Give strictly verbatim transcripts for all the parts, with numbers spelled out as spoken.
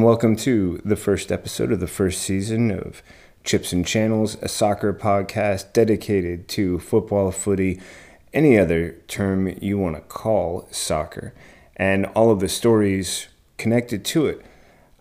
and welcome to the first episode of the first season of Chips and Channels, a soccer podcast dedicated to football, footy, any other term you want to call soccer, and all of the stories connected to it.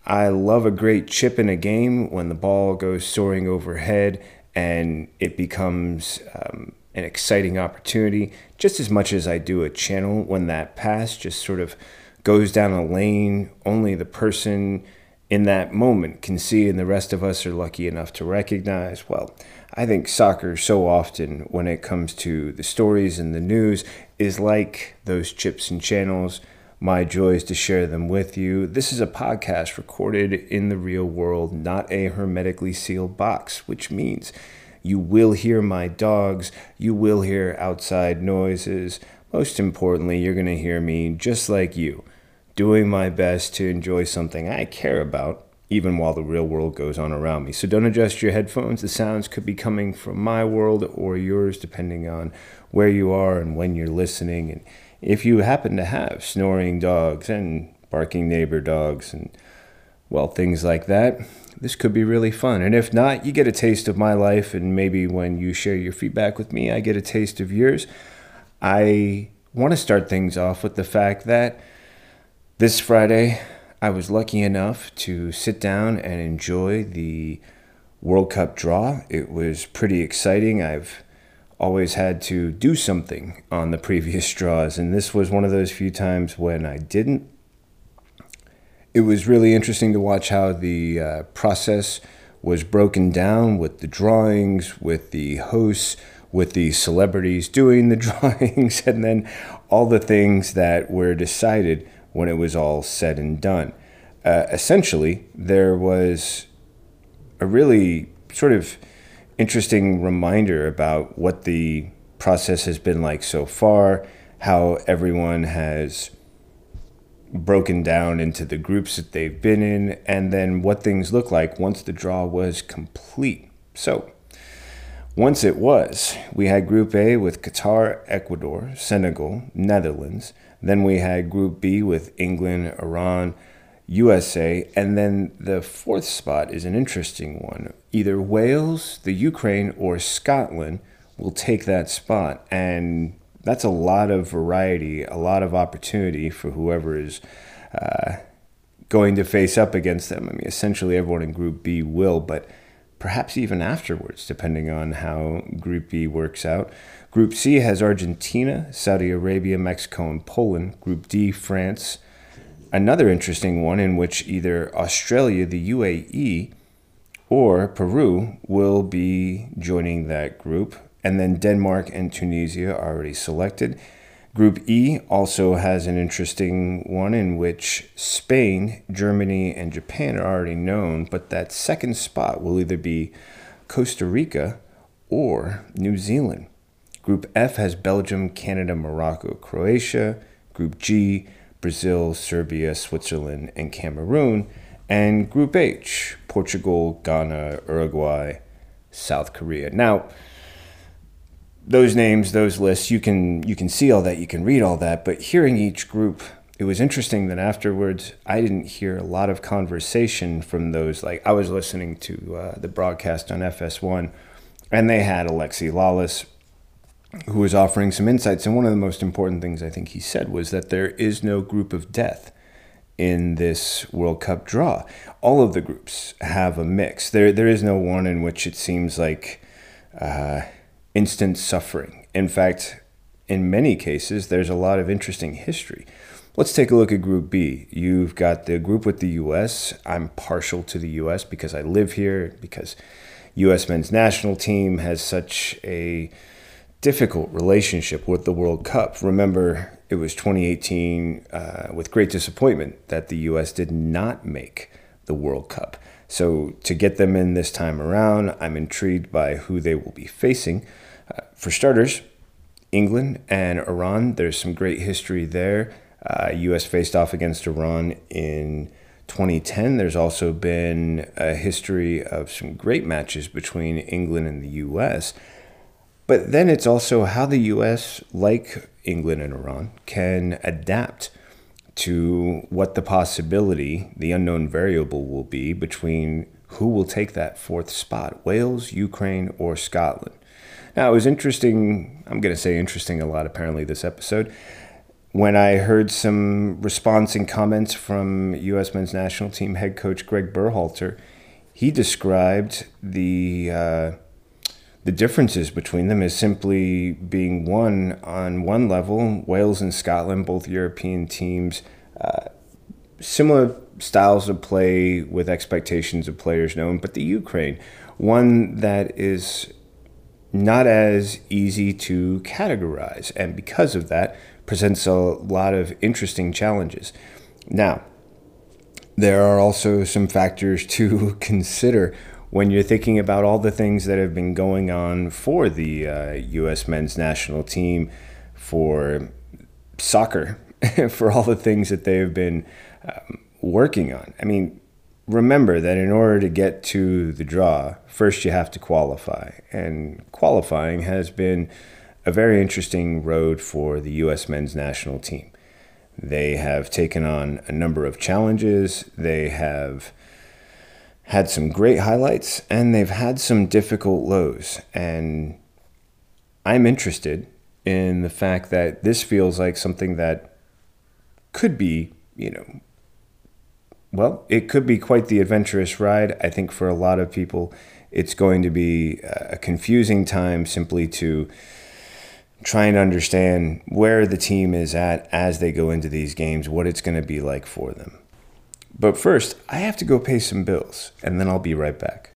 I love a great chip in a game when the ball goes soaring overhead and it becomes um, an exciting opportunity, just as much as I do a channel when that pass just sort of goes down a lane only the person in that moment can see and the rest of us are lucky enough to recognize. Well, I think soccer so often when it comes to the stories and the news is like those chips and channels. My joy is to share them with you. This is a podcast recorded in the real world, not a hermetically sealed box, which means you will hear my dogs, you will hear outside noises. Most importantly, you're going to hear me just like you, doing my best to enjoy something I care about, even while the real world goes on around me. So don't adjust your headphones. The sounds could be coming from my world or yours, depending on where you are and when you're listening. And if you happen to have snoring dogs and barking neighbor dogs and, well, things like that, this could be really fun. And if not, you get a taste of my life, and maybe when you share your feedback with me, I get a taste of yours. I want to start things off with the fact that this Friday, I was lucky enough to sit down and enjoy the World Cup draw. It was pretty exciting. I've always had to do something on the previous draws, and this was one of those few times when I didn't. It was really interesting to watch how the uh, process was broken down with the drawings, with the hosts, with the celebrities doing the drawings, and then all the things that were decided when it was all said and done. Uh, essentially, there was a really sort of interesting reminder about what the process has been like so far, how everyone has broken down into the groups that they've been in, and then what things look like once the draw was complete. So once it was, we had Group A with Qatar, Ecuador, Senegal, Netherlands. Then we had Group B with England, Iran, U S A, and then the fourth spot is an interesting one. Either Wales, the Ukraine, or Scotland will take that spot, and that's a lot of variety, a lot of opportunity for whoever is uh, going to face up against them. I mean, essentially everyone in Group B will, but perhaps even afterwards, depending on how Group B works out. Group C has Argentina, Saudi Arabia, Mexico, and Poland. Group D, France. Another interesting one in which either Australia, the U A E, or Peru will be joining that group. And then Denmark and Tunisia are already selected. Group E also has an interesting one in which Spain, Germany, and Japan are already known, but that second spot will either be Costa Rica or New Zealand. Group F has Belgium, Canada, Morocco, Croatia. Group G, Brazil, Serbia, Switzerland, and Cameroon. And Group H, Portugal, Ghana, Uruguay, South Korea. Now, those names, those lists, you can you can see all that, you can read all that, but hearing each group, it was interesting that afterwards, I didn't hear a lot of conversation from those. Like, I was listening to uh, the broadcast on F S one, and they had Alexi Lalas, who was offering some insights. And one of the most important things I think he said was that there is no group of death in this World Cup draw. All of the groups have a mix. There, there is no one in which it seems like uh, instant suffering. In fact, in many cases, there's a lot of interesting history. Let's take a look at Group B. You've got the group with the U S. I'm partial to the U S because I live here, because U S men's national team has such a difficult relationship with the World Cup. Remember, it was twenty eighteen uh, with great disappointment that the U S did not make the World Cup. So to get them in this time around, I'm intrigued by who they will be facing. Uh, for starters, England and Iran. There's some great history there. Uh, U S faced off against Iran in twenty ten. There's also been a history of some great matches between England and the U S, but then it's also how the U S, like England and Iran, can adapt to what the possibility, the unknown variable will be between who will take that fourth spot, Wales, Ukraine, or Scotland. Now, it was interesting, I'm going to say interesting a lot apparently this episode, when I heard some response and comments from U S men's national team head coach Greg Berhalter. He described the uh, the differences between them as simply being one on one level. Wales and Scotland, both European teams, uh, similar styles of play with expectations of players known, but the Ukraine, one that is not as easy to categorize, and because of that, presents a lot of interesting challenges. Now, there are also some factors to consider when you're thinking about all the things that have been going on for the uh, U S men's national team, for soccer, for all the things that they have been um, working on. I mean, remember that in order to get to the draw, first you have to qualify. And qualifying has been a very interesting road for the U S men's national team. They have taken on a number of challenges, they have had some great highlights, and they've had some difficult lows. And I'm interested in the fact that this feels like something that could be, you know, well, it could be quite the adventurous ride. I think for a lot of people, it's going to be a confusing time simply to trying to understand where the team is at as they go into these games, what it's going to be like for them. But first, I have to go pay some bills, and then I'll be right back.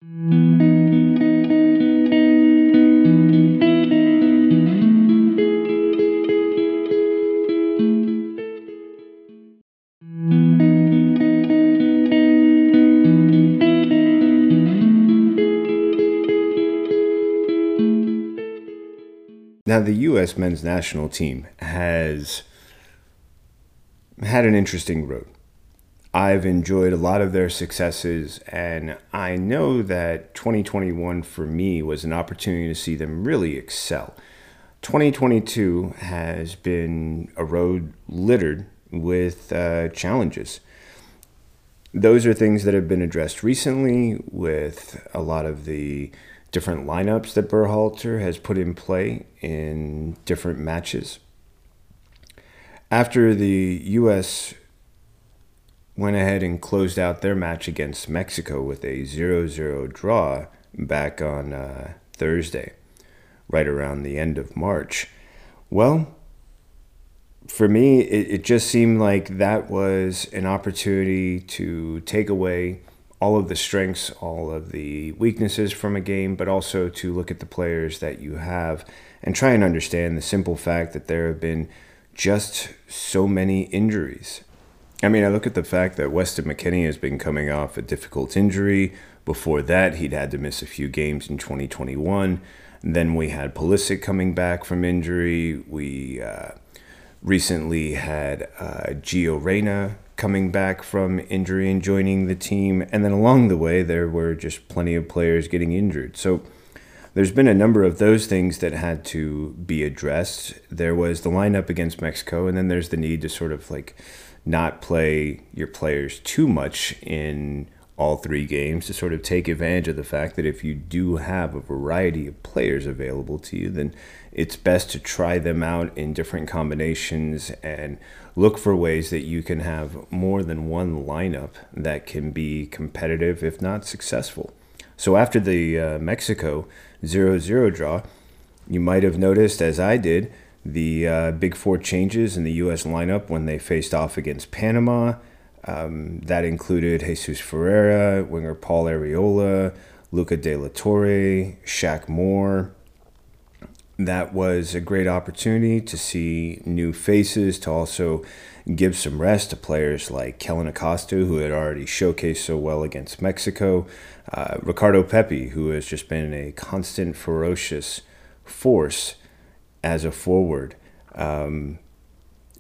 Now, the U S men's national team has had an interesting road. I've enjoyed a lot of their successes, and I know that twenty twenty-one for me was an opportunity to see them really excel. twenty twenty-two has been a road littered with uh, challenges. Those are things that have been addressed recently with a lot of the different lineups that Berhalter has put in play in different matches. After the U S went ahead and closed out their match against Mexico with a zero zero draw back on uh, Thursday, right around the end of March, well, for me, it, it just seemed like that was an opportunity to take away all of the strengths, all of the weaknesses from a game, but also to look at the players that you have and try and understand the simple fact that there have been just so many injuries. I mean, I look at the fact that Weston McKennie has been coming off a difficult injury. Before that, he'd had to miss a few games in twenty twenty-one. Then we had Pulisic coming back from injury. We uh, recently had uh, Gio Reyna coming back from injury and joining the team. And then along the way, there were just plenty of players getting injured. So there's been a number of those things that had to be addressed. There was the lineup against Mexico, and then there's the need to sort of like not play your players too much in all three games to sort of take advantage of the fact that if you do have a variety of players available to you, then it's best to try them out in different combinations and look for ways that you can have more than one lineup that can be competitive, if not successful. So after the uh, Mexico zero zero draw, you might have noticed, as I did, the uh, big four changes in the U S lineup when they faced off against Panama. Um, that included Jesus Ferreira, winger Paul Arriola, Luca De La Torre, Shaq Moore. That was a great opportunity to see new faces, to also give some rest to players like Kellen Acosta, who had already showcased so well against Mexico, uh, Ricardo Pepi, who has just been a constant, ferocious force as a forward. Um,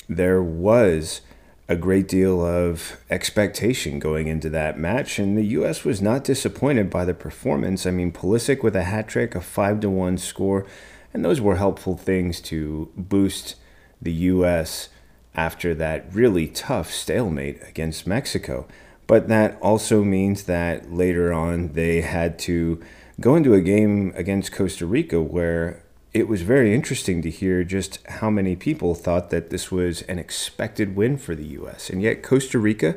there was a great deal of expectation going into that match, and the U S was not disappointed by the performance. I mean, Pulisic with a hat trick, a five to one score, and those were helpful things to boost the U S after that really tough stalemate against Mexico. But that also means that later on they had to go into a game against Costa Rica where it was very interesting to hear just how many people thought that this was an expected win for the U S. And yet Costa Rica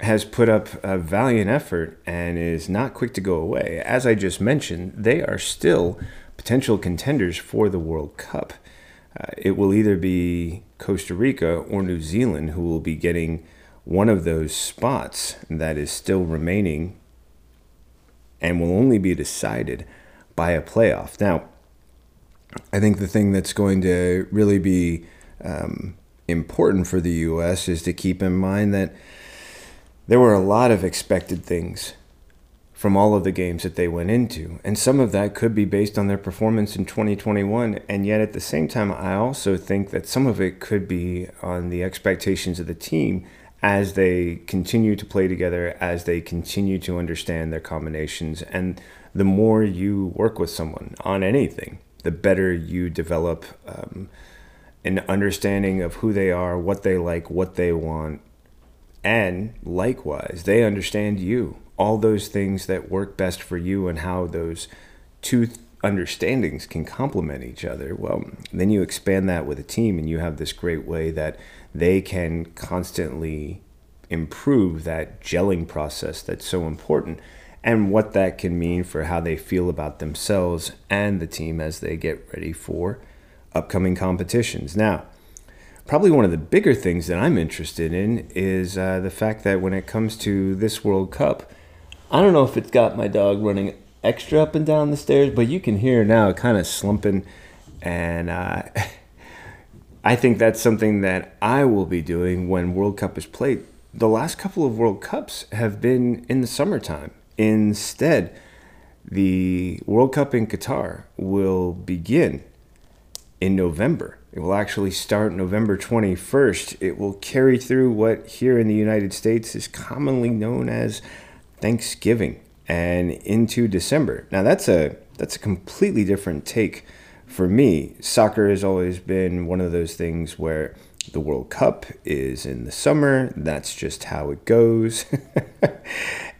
has put up a valiant effort and is not quick to go away. As I just mentioned, they are still potential contenders for the World Cup. Uh, it will either be Costa Rica or New Zealand who will be getting one of those spots that is still remaining and will only be decided by a playoff. Now, I think the thing that's going to really be um, important for the U S is to keep in mind that there were a lot of expected things from all of the games that they went into. And some of that could be based on their performance in twenty twenty-one. And yet at the same time, I also think that some of it could be on the expectations of the team as they continue to play together, as they continue to understand their combinations. And the more you work with someone on anything, the better you develop um, an understanding of who they are, what they like, what they want. And likewise, they understand you. All those things that work best for you and how those two th- understandings can complement each other, well, then you expand that with a team and you have this great way that they can constantly improve that gelling process that's so important and what that can mean for how they feel about themselves and the team as they get ready for upcoming competitions. Now, probably one of the bigger things that I'm interested in is uh, the fact that when it comes to this World Cup, I don't know if it's got my dog running extra up and down the stairs, but you can hear now kind of slumping, and uh, I think that's something that I will be doing when World Cup is played. The last couple of World Cups have been in the summertime. Instead, the World Cup in Qatar will begin in November. It will actually start November twenty-first. It will carry through what here in the United States is commonly known as Thanksgiving and into December. Now that's a that's a completely different take for me. Soccer has always been one of those things where the World Cup is in the summer. That's just how it goes.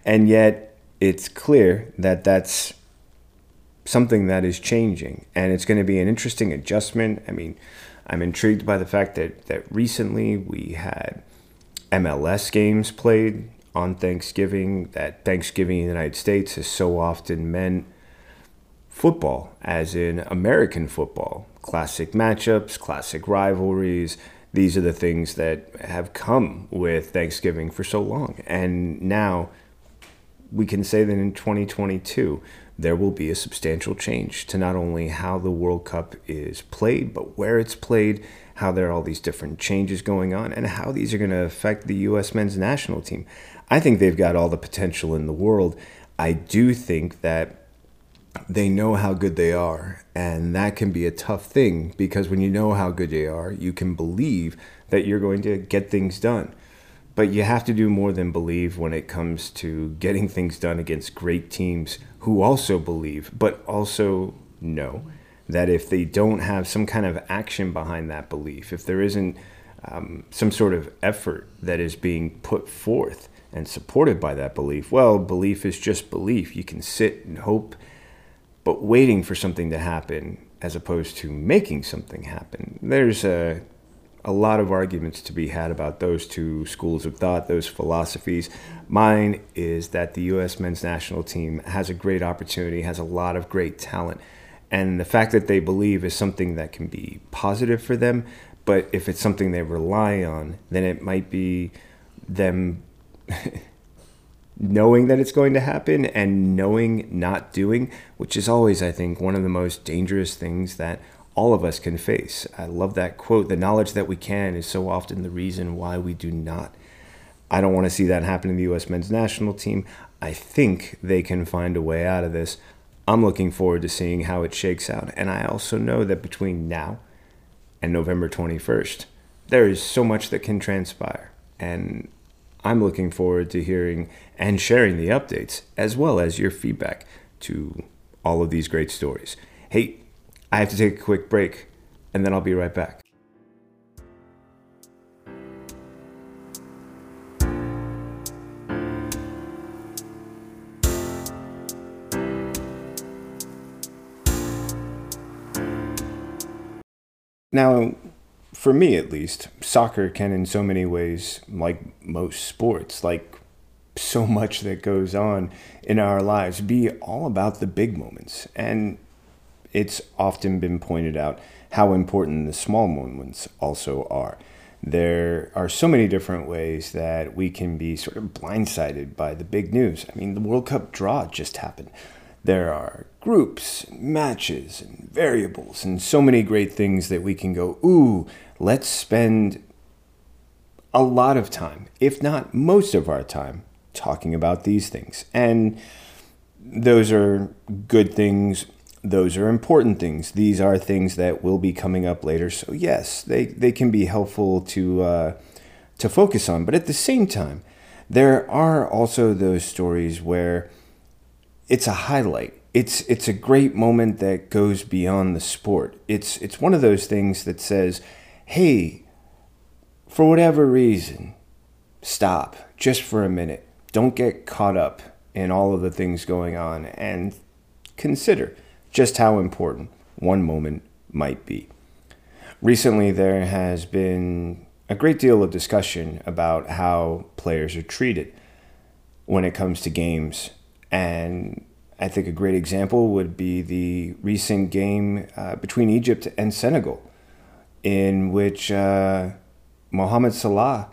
And yet it's clear that that's something that is changing, and it's going to be an interesting adjustment. I mean, I'm intrigued by the fact that that recently we had M L S games played on Thanksgiving, that Thanksgiving in the United States has so often meant football, as in American football. Classic matchups, classic rivalries. These are the things that have come with Thanksgiving for so long. And now we can say that in twenty twenty-two, there will be a substantial change to not only how the World Cup is played, but where it's played, how there are all these different changes going on, and how these are going to affect the U S men's national team. I think they've got all the potential in the world. I do think that they know how good they are, and that can be a tough thing, because when you know how good they are, you can believe that you're going to get things done. But you have to do more than believe when it comes to getting things done against great teams who also believe, but also know that if they don't have some kind of action behind that belief, if there isn't um, some sort of effort that is being put forth and supported by that belief, well, belief is just belief. You can sit and hope, but waiting for something to happen as opposed to making something happen, there's a A lot of arguments to be had about those two schools of thought, those philosophies. Mine is that the U S men's national team has a great opportunity, has a lot of great talent. And the fact that they believe is something that can be positive for them. But if it's something they rely on, then it might be them knowing that it's going to happen and knowing not doing, which is always, I think, one of the most dangerous things that all of us can face. I love that quote. The knowledge that we can is so often the reason why we do not. I don't want to see that happen in the U S men's national team. I think they can find a way out of this. I'm looking forward to seeing how it shakes out. And I also know that between now and November twenty-first, there is so much that can transpire. And I'm looking forward to hearing and sharing the updates, as well as your feedback to all of these great stories. Hey, I have to take a quick break, and then I'll be right back. Now, for me at least, soccer can in so many ways, like most sports, like so much that goes on in our lives, be all about the big moments. And it's often been pointed out how important the small moments also are. There are so many different ways that we can be sort of blindsided by the big news. I mean, the World Cup draw just happened. There are groups, matches, and variables, and so many great things that we can go, ooh, let's spend a lot of time, if not most of our time, talking about these things. And those are good things. Those are important things. These are things that will be coming up later. So yes, they, they can be helpful to uh, to focus on. But at the same time, there are also those stories where it's a highlight. It's it's a great moment that goes beyond the sport. It's it's one of those things that says, hey, for whatever reason, stop just for a minute. Don't get caught up in all of the things going on and consider just how important one moment might be. Recently, there has been a great deal of discussion about how players are treated when it comes to games. And I think a great example would be the recent game uh, between Egypt and Senegal, in which uh, Mohamed Salah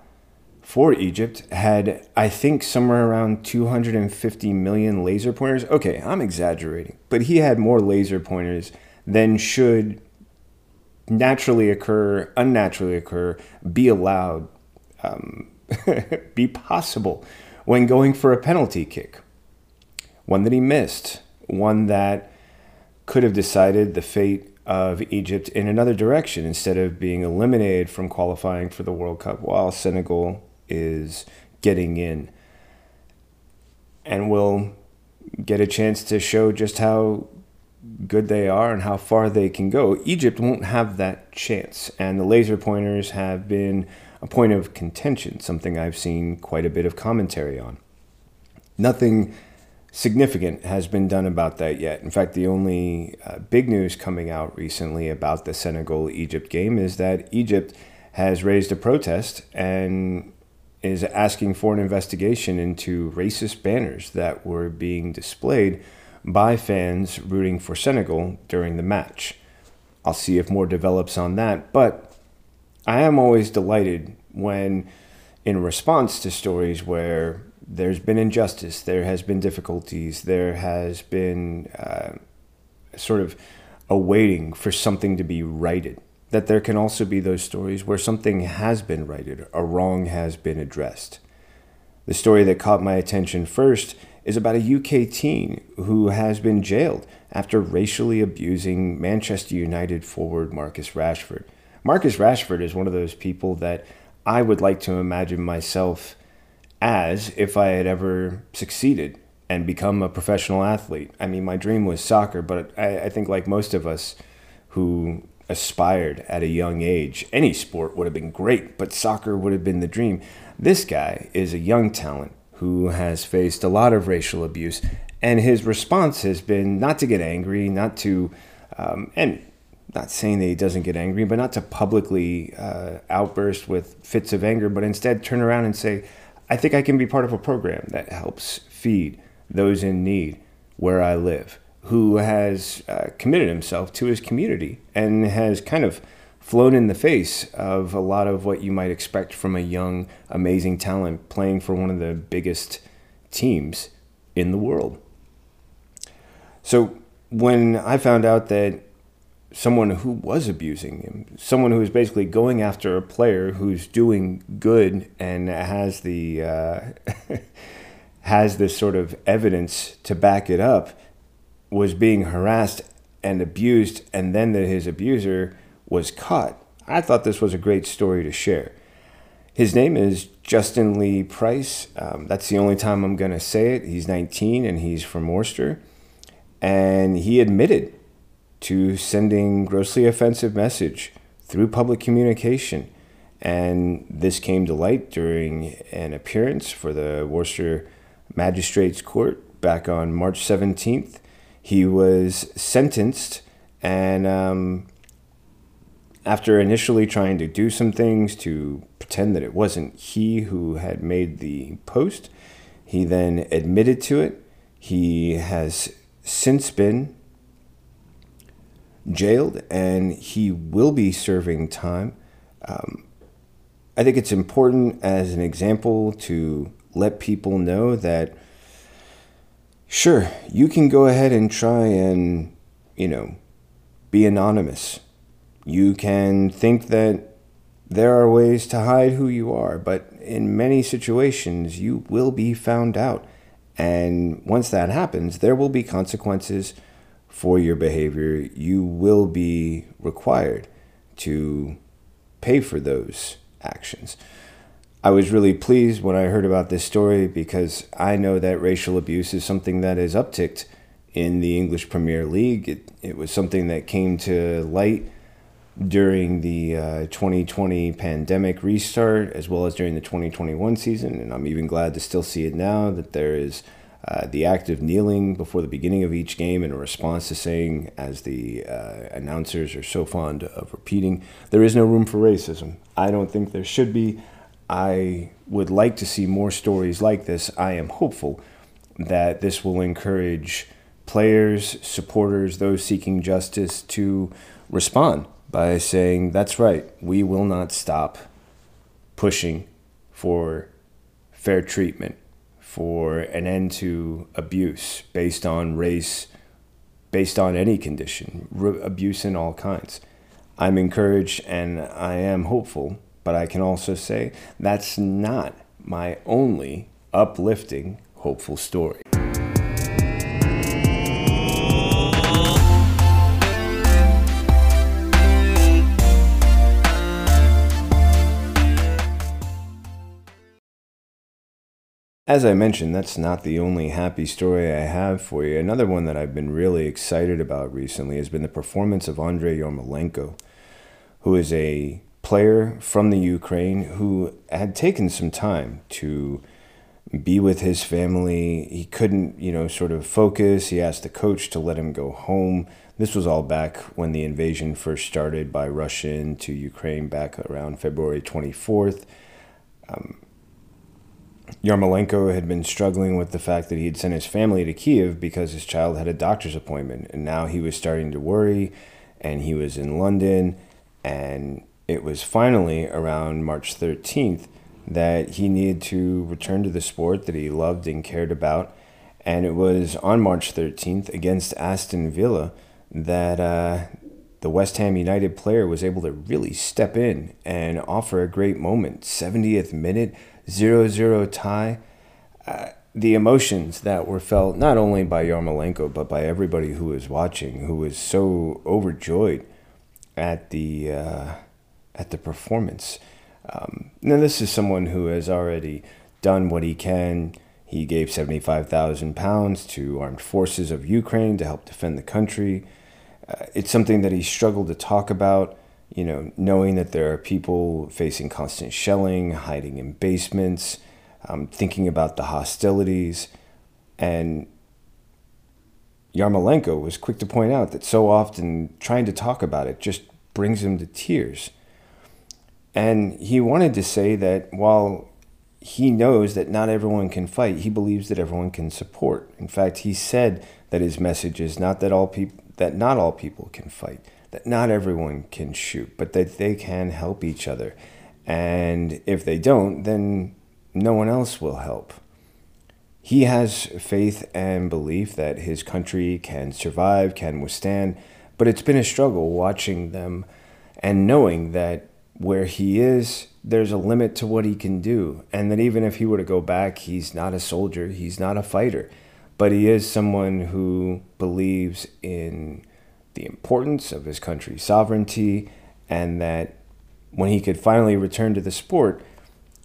for Egypt had, I think, somewhere around two hundred fifty million laser pointers. Okay, I'm exaggerating, but he had more laser pointers than should naturally occur, unnaturally occur, be allowed, um, be possible when going for a penalty kick. One that he missed, one that could have decided the fate of Egypt in another direction instead of being eliminated from qualifying for the World Cup while Senegal is getting in and will get a chance to show just how good they are and how far they can go. Egypt won't have that chance, and the laser pointers have been a point of contention, something I've seen quite a bit of commentary on. Nothing significant has been done about that yet. In fact, the only uh, big news coming out recently about the Senegal-Egypt game is that Egypt has raised a protest and is asking for an investigation into racist banners that were being displayed by fans rooting for Senegal during the match. I'll see if more develops on that, but I am always delighted when, in response to stories where there's been injustice, there has been difficulties, there has been uh, sort of a waiting for something to be righted, that there can also be those stories where something has been righted, a wrong has been addressed. The story that caught my attention first is about a U K teen who has been jailed after racially abusing Manchester United forward Marcus Rashford. Marcus Rashford is one of those people that I would like to imagine myself as if I had ever succeeded and become a professional athlete. I mean, my dream was soccer, but I, I think like most of us who aspired at a young age, any sport would have been great, but soccer would have been the dream. This guy is a young talent who has faced a lot of racial abuse, and his response has been not to get angry, not to, um, and not saying that he doesn't get angry, but not to publicly uh, outburst with fits of anger, but instead turn around and say, I think I can be part of a program that helps feed those in need where I live, who has uh, committed himself to his community and has kind of flown in the face of a lot of what you might expect from a young, amazing talent playing for one of the biggest teams in the world. So when I found out that someone who was abusing him, someone who is basically going after a player who's doing good and has the uh, has this sort of evidence to back it up, was being harassed and abused, and then that his abuser was caught, I thought this was a great story to share. His name is Justin Lee Price. Um, that's the only time I'm going to say it. He's nineteen and he's from Worcester, and he admitted to sending grossly offensive message through public communication. And this came to light during an appearance for the Worcester Magistrates Court back on March seventeenth. He was sentenced and um, After initially trying to do some things to pretend that it wasn't he who had made the post, he then admitted to it. He has since been jailed, and he will be serving time. Um, I think it's important as an example to let people know that, sure, you can go ahead and try and, you know, be anonymous. You can think that there are ways to hide who you are, but in many situations, you will be found out. And once that happens, there will be consequences for your behavior. You will be required to pay for those actions. I was really pleased when I heard about this story because I know that racial abuse is something that is upticked in the English Premier League. It, it was something that came to light during the uh, twenty twenty pandemic restart, as well as during the twenty twenty-one season, and I'm even glad to still see it now, that there is uh, the act of kneeling before the beginning of each game in a response to saying, as the uh, announcers are so fond of repeating, there is no room for racism. I don't think there should be. I would like to see more stories like this. I am hopeful that this will encourage players, supporters, those seeking justice to respond by saying, that's right, we will not stop pushing for fair treatment, for an end to abuse based on race, based on any condition, r- abuse in all kinds. I'm encouraged and I am hopeful, but I can also say that's not my only uplifting, hopeful story. As I mentioned, that's not the only happy story I have for you. Another one that I've been really excited about recently has been the performance of Andrei Yarmolenko, who is a player from the Ukraine who had taken some time to be with his family. He couldn't, you know, sort of focus. He asked the coach to let him go home. This was all back when the invasion first started by Russia into Ukraine back around February twenty-fourth. Um, Yarmolenko had been struggling with the fact that he had sent his family to Kiev because his child had a doctor's appointment, and now he was starting to worry, and he was in London, and it was finally around March thirteenth that he needed to return to the sport that he loved and cared about, and it was on March thirteenth against Aston Villa that uh, the West Ham United player was able to really step in and offer a great moment. Seventieth minute, zero zero tie. Uh, the emotions that were felt not only by Yarmolenko, but by everybody who was watching, who was so overjoyed at the uh, at the performance. Um, now, this is someone who has already done what he can. He gave seventy-five thousand pounds to armed forces of Ukraine to help defend the country. Uh, it's something that he struggled to talk about. You know, knowing that there are people facing constant shelling, hiding in basements, um, thinking about the hostilities. And Yarmolenko was quick to point out that so often trying to talk about it just brings him to tears. And he wanted to say that while he knows that not everyone can fight, he believes that everyone can support. In fact, he said that his message is not that all people that not all people can fight, that not everyone can shoot, but that they can help each other. And if they don't, then no one else will help. He has faith and belief that his country can survive, can withstand, but it's been a struggle watching them and knowing that where he is, there's a limit to what he can do. And that even if he were to go back, he's not a soldier, he's not a fighter, but he is someone who believes in the importance of his country's sovereignty, and that when he could finally return to the sport,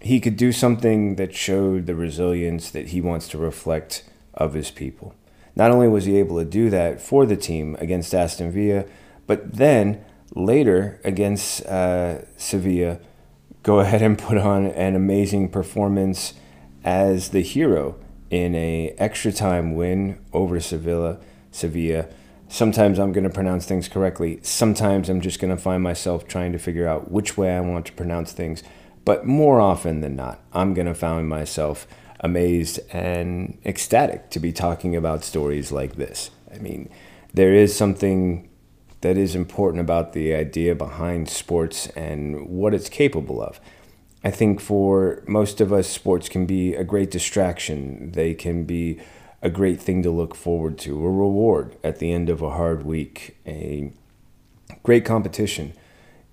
he could do something that showed the resilience that he wants to reflect of his people. Not only was he able to do that for the team against Aston Villa, but then later against uh, Sevilla, go ahead and put on an amazing performance as the hero in an extra time win over Sevilla, Sevilla. Sometimes I'm going to pronounce things correctly. Sometimes I'm just going to find myself trying to figure out which way I want to pronounce things. But more often than not, I'm going to find myself amazed and ecstatic to be talking about stories like this. I mean, there is something that is important about the idea behind sports and what it's capable of. I think for most of us, sports can be a great distraction. They can be a great thing to look forward to, a reward at the end of a hard week, a great competition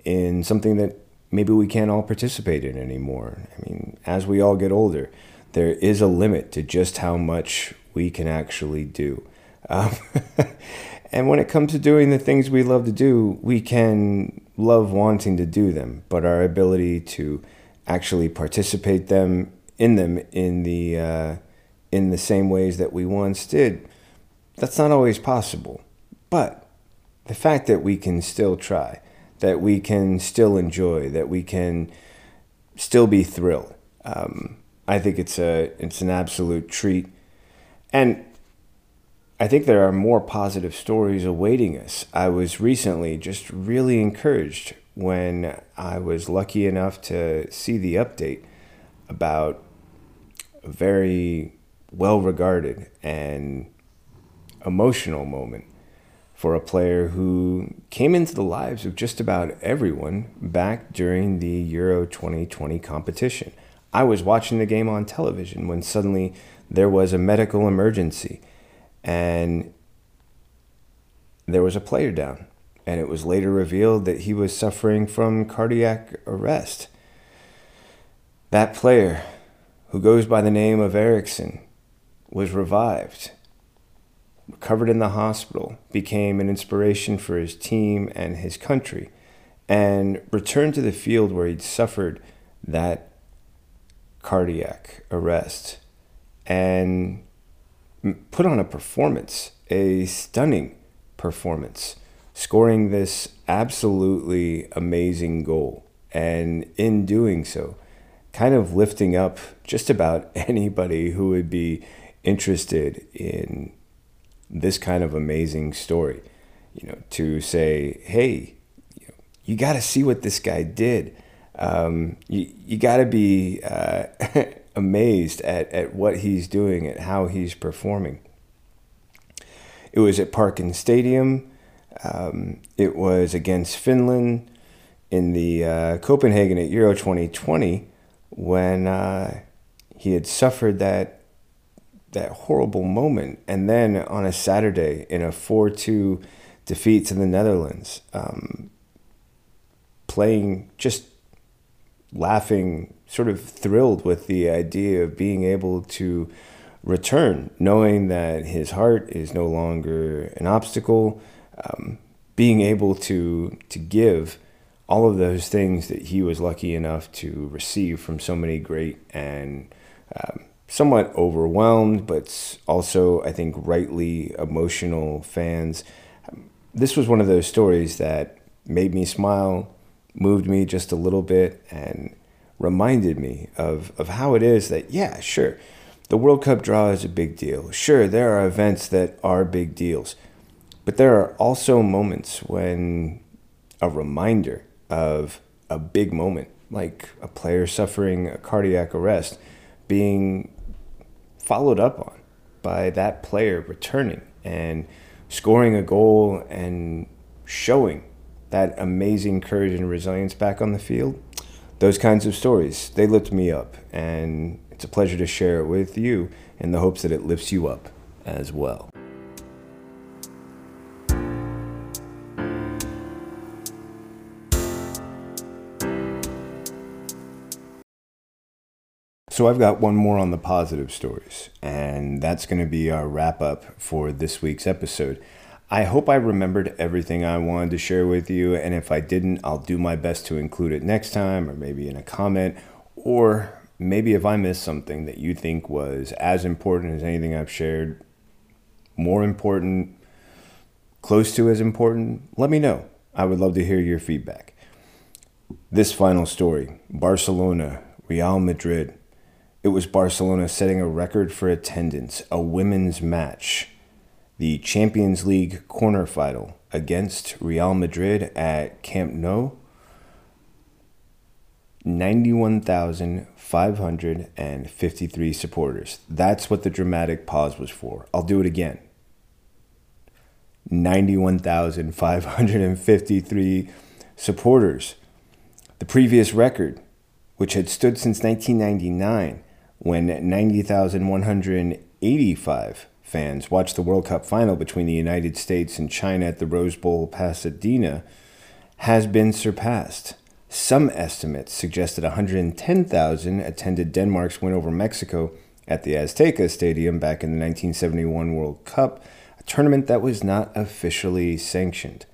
in something that maybe we can't all participate in anymore. I mean, as we all get older, there is a limit to just how much we can actually do. Um, and when it comes to doing the things we love to do, we can love wanting to do them, but our ability to actually participate them in them in the... Uh, in the same ways that we once did, that's not always possible. But the fact that we can still try, that we can still enjoy, that we can still be thrilled, um, I think it's a it's an absolute treat. And I think there are more positive stories awaiting us. I was recently just really encouraged when I was lucky enough to see the update about a very well-regarded and emotional moment for a player who came into the lives of just about everyone back during the Euro twenty twenty competition. I was watching the game on television when suddenly there was a medical emergency and there was a player down, and it was later revealed that he was suffering from cardiac arrest. That player, who goes by the name of Eriksen, was revived, recovered in the hospital, became an inspiration for his team and his country, and returned to the field where he'd suffered that cardiac arrest and put on a performance, a stunning performance, scoring this absolutely amazing goal, and in doing so, kind of lifting up just about anybody who would be interested in this kind of amazing story, you know, to say, hey, you know, you got to see what this guy did. Um, you you got to be uh, amazed at, at what he's doing, at how he's performing. It was at Parken Stadium. Um, it was against Finland in the uh, Copenhagen at Euro twenty twenty when uh, he had suffered that that horrible moment. And then on a Saturday in a four two defeat to the Netherlands, um, playing, just laughing, sort of thrilled with the idea of being able to return, knowing that his heart is no longer an obstacle, um, being able to to give all of those things that he was lucky enough to receive from so many great and um, somewhat overwhelmed, but also, I think, rightly emotional fans. This was one of those stories that made me smile, moved me just a little bit, and reminded me of, of how it is that, yeah, sure, the World Cup draw is a big deal. Sure, there are events that are big deals, but there are also moments when a reminder of a big moment, like a player suffering a cardiac arrest, being followed up on by that player returning and scoring a goal and showing that amazing courage and resilience back on the field. Those kinds of stories, they lift me up, and it's a pleasure to share it with you in the hopes that it lifts you up as well. So I've got one more on the positive stories, and that's going to be our wrap-up for this week's episode. I hope I remembered everything I wanted to share with you, and if I didn't, I'll do my best to include it next time, or maybe in a comment, or maybe if I missed something that you think was as important as anything I've shared, more important, close to as important, let me know. I would love to hear your feedback. This final story, Barcelona, Real Madrid. It was Barcelona setting a record for attendance, a women's match, the Champions League quarterfinal against Real Madrid at Camp Nou, ninety-one thousand five hundred fifty-three supporters. That's what the dramatic pause was for. I'll do it again. ninety-one thousand five hundred fifty-three supporters. The previous record, which had stood since nineteen ninety-nine, when ninety thousand one hundred eighty-five fans watched the World Cup final between the United States and China at the Rose Bowl, Pasadena, has been surpassed. Some estimates suggested one hundred ten thousand attended Denmark's win over Mexico at the Azteca Stadium back in the nineteen seventy-one World Cup, a tournament that was not officially sanctioned.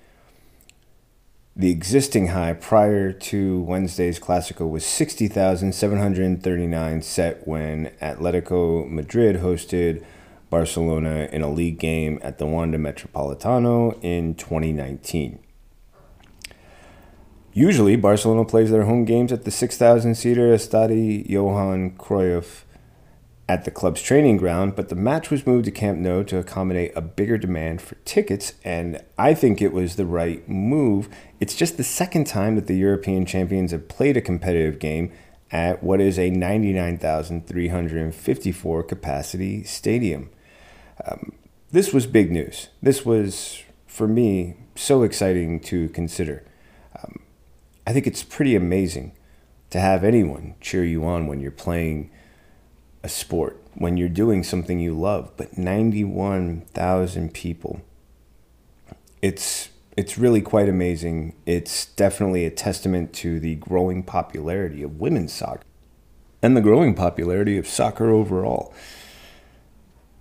The existing high prior to Wednesday's Clásico was sixty thousand seven hundred thirty-nine, set when Atletico Madrid hosted Barcelona in a league game at the Wanda Metropolitano in twenty nineteen. Usually, Barcelona plays their home games at the six thousand seater Estadi Johan Cruyff at the club's training ground, but the match was moved to Camp Nou to accommodate a bigger demand for tickets, and I think it was the right move. It's just the second time that the European champions have played a competitive game at what is a ninety-nine thousand three hundred fifty-four capacity stadium. Um, this was big news. This was, for me, so exciting to consider. Um, I think it's pretty amazing to have anyone cheer you on when you're playing a sport, when you're doing something you love, but ninety-one thousand people. It's it's really quite amazing. It's definitely a testament to the growing popularity of women's soccer and the growing popularity of soccer overall.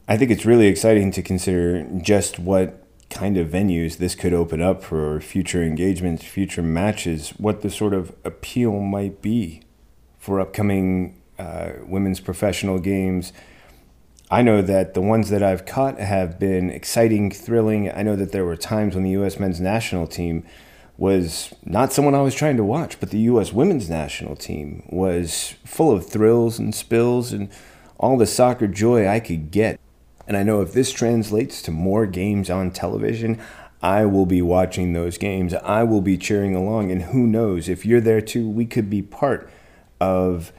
I think it's really exciting to consider just what kind of venues this could open up for future engagements, future matches, what the sort of appeal might be for upcoming Uh, women's professional games. I know that the ones that I've caught have been exciting, thrilling. I know that there were times when the U S men's national team was not someone I was trying to watch, but the U S women's national team was full of thrills and spills and all the soccer joy I could get. And I know if this translates to more games on television, I will be watching those games. I will be cheering along. And who knows, if you're there too, we could be part of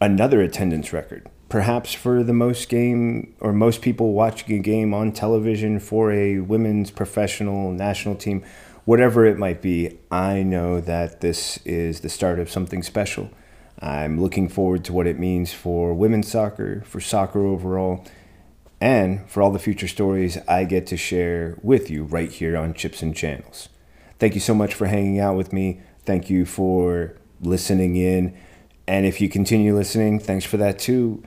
another attendance record, perhaps for the most game or most people watching a game on television for a women's professional national team, whatever it might be. I know that this is the start of something special. I'm looking forward to what it means for women's soccer, for soccer overall, and for all the future stories I get to share with you right here on Chips and Channels. Thank you so much for hanging out with me. Thank you for listening in. And if you continue listening, thanks for that too.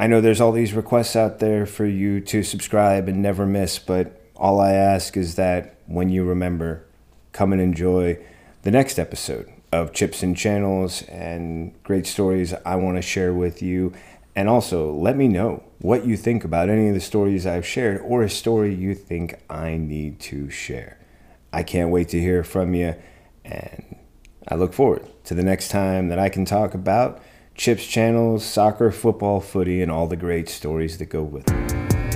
I know there's all these requests out there for you to subscribe and never miss, but all I ask is that when you remember, come and enjoy the next episode of Chips and Channels and great stories I want to share with you. And also, let me know what you think about any of the stories I've shared or a story you think I need to share. I can't wait to hear from you, and I look forward to the next time that I can talk about Chips, Channels, soccer, football, footy, and all the great stories that go with it.